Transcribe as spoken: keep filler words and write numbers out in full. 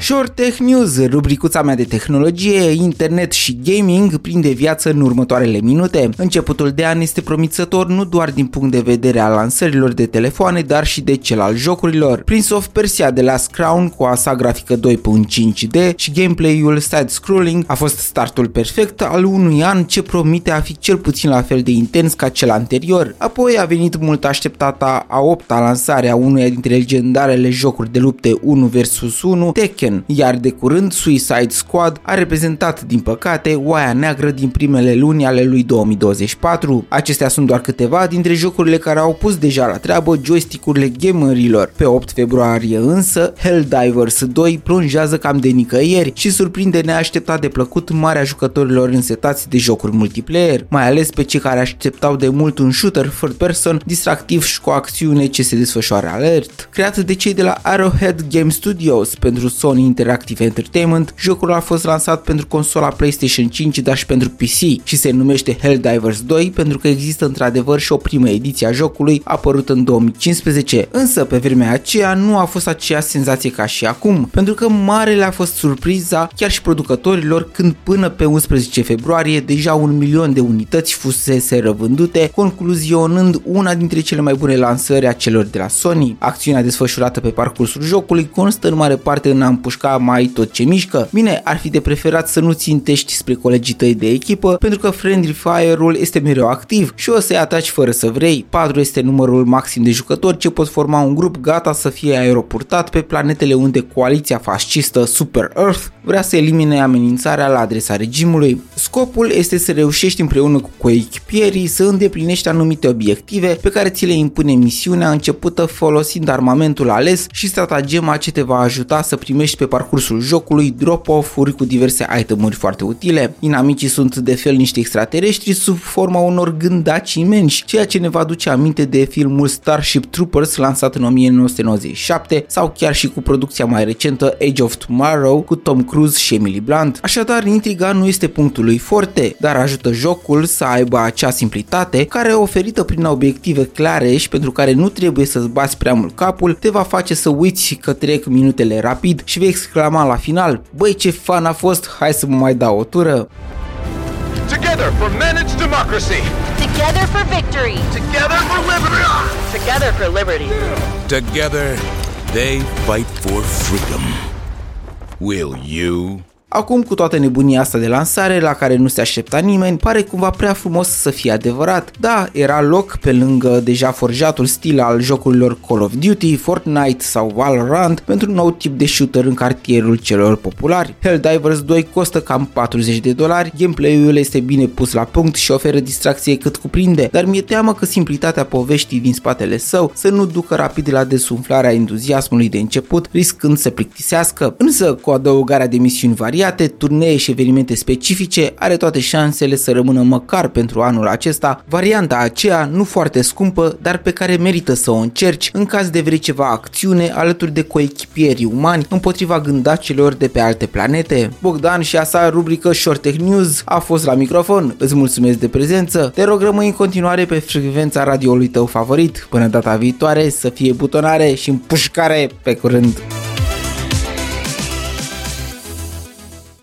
Short Tech News, rubricuța mea de tehnologie, internet și gaming, prinde viață în următoarele minute. Începutul de an este promițător nu doar din punct de vedere al lansărilor de telefoane, dar și de cel al jocurilor. Prince of Persia The Last Crown, cu a sa grafică doi virgulă cinci D și gameplay-ul side-scrolling, a fost startul perfect al unui an ce promite a fi cel puțin la fel de intens ca cel anterior. Apoi a venit mult așteptata a opta lansare a unuia dintre legendarele jocuri de lupte unu versus unu, Tekken, iar de curând Suicide Squad a reprezentat, din păcate, oaia neagră din primele luni ale lui două mii douăzeci și patru. Acestea sunt doar câteva dintre jocurile care au pus deja la treabă joystick-urile gamerilor. Pe opt februarie însă, Helldivers doi plonjează cam de nicăieri și surprinde neașteptat de plăcut marea jucătorilor însetați de jocuri multiplayer, mai ales pe cei care așteptau de mult un shooter third person distractiv și cu acțiune ce se desfășoară alert. Creat de cei de la Arrowhead Game Studios pentru Sony Interactive Entertainment, jocul a fost lansat pentru consola PlayStation cinci, dar și pentru P C și se numește Helldivers doi pentru că există într-adevăr și o primă ediție a jocului apărută în două mii cincisprezece, însă pe vremea aceea nu a fost aceea senzație ca și acum, pentru că marele a fost surpriza chiar și producătorilor când până pe unsprezece februarie deja un milion de unități fusese revândute, concluzionând una dintre cele mai bune lansări a celor de la Sony. Acțiunea desfășurată pe parcursul jocului constă în mare parte în a împușca mai tot ce mișcă. Bine, ar fi de preferat să nu țintești spre colegii tăi de echipă, pentru că friendly fire-ul este mereu activ și o să-i ataci fără să vrei. patru este numărul maxim de jucători ce pot forma un grup gata să fie aeroportat pe planetele unde coaliția fascistă Super Earth vrea să elimine amenințarea la adresa regimului. Scopul este să reușești împreună cu coechipierii să îndeplinești anumite obiective pe care ți le impune misiunea începută folosind armamentul ales și stratagema ce te va ajuta să primești pe parcursul jocului drop-off-uri cu diverse itemuri foarte utile. Inamicii sunt de fel niște extraterestri sub forma unor gândaci imensi, ceea ce ne va duce aminte de filmul Starship Troopers lansat în o mie nouă sute nouăzeci și șapte sau chiar și cu producția mai recentă Age of Tomorrow cu Tom Cruise și Emily Blunt. Așadar, intriga nu este punctul lui forte, dar ajută jocul să aibă acea simplitate care, oferită prin obiective clare și pentru care nu trebuie să-ți bați prea mult capul, te va face să uiți că trec minutele rapid și vei exclama la final: băi, ce fan a fost, hai să mă mai dau o tură! Together for managed democracy. Together for victory. Together for liberty. Together for liberty. Together they fight for freedom. Will you? Acum, cu toată nebunia asta de lansare, la care nu se aștepta nimeni, pare cumva prea frumos să fie adevărat. Da, era loc, pe lângă deja forjatul stil al jocurilor Call of Duty, Fortnite sau Valorant, pentru un nou tip de shooter în cartierul celor populari. Helldivers doi costă cam patruzeci de dolari, gameplay-ul este bine pus la punct și oferă distracție cât cuprinde, dar mi-e teamă că simplitatea poveștii din spatele său să nu ducă rapid la desumflarea entuziasmului de început, riscând să plictisească. Însă, cu adăugarea de misiuni variate, turnee și evenimente specifice, are toate șansele să rămână măcar pentru anul acesta varianta aceea nu foarte scumpă, dar pe care merită să o încerci în caz de vrei ceva acțiune alături de coechipieri umani împotriva gândacilor de pe alte planete. Bogdan și a sa rubrică Short Tech News a fost la microfon. Îți mulțumesc de prezență, te rog rămâi în continuare pe frecvența radioului tău favorit. Până data viitoare, să fie butonare și împușcare, pe curând!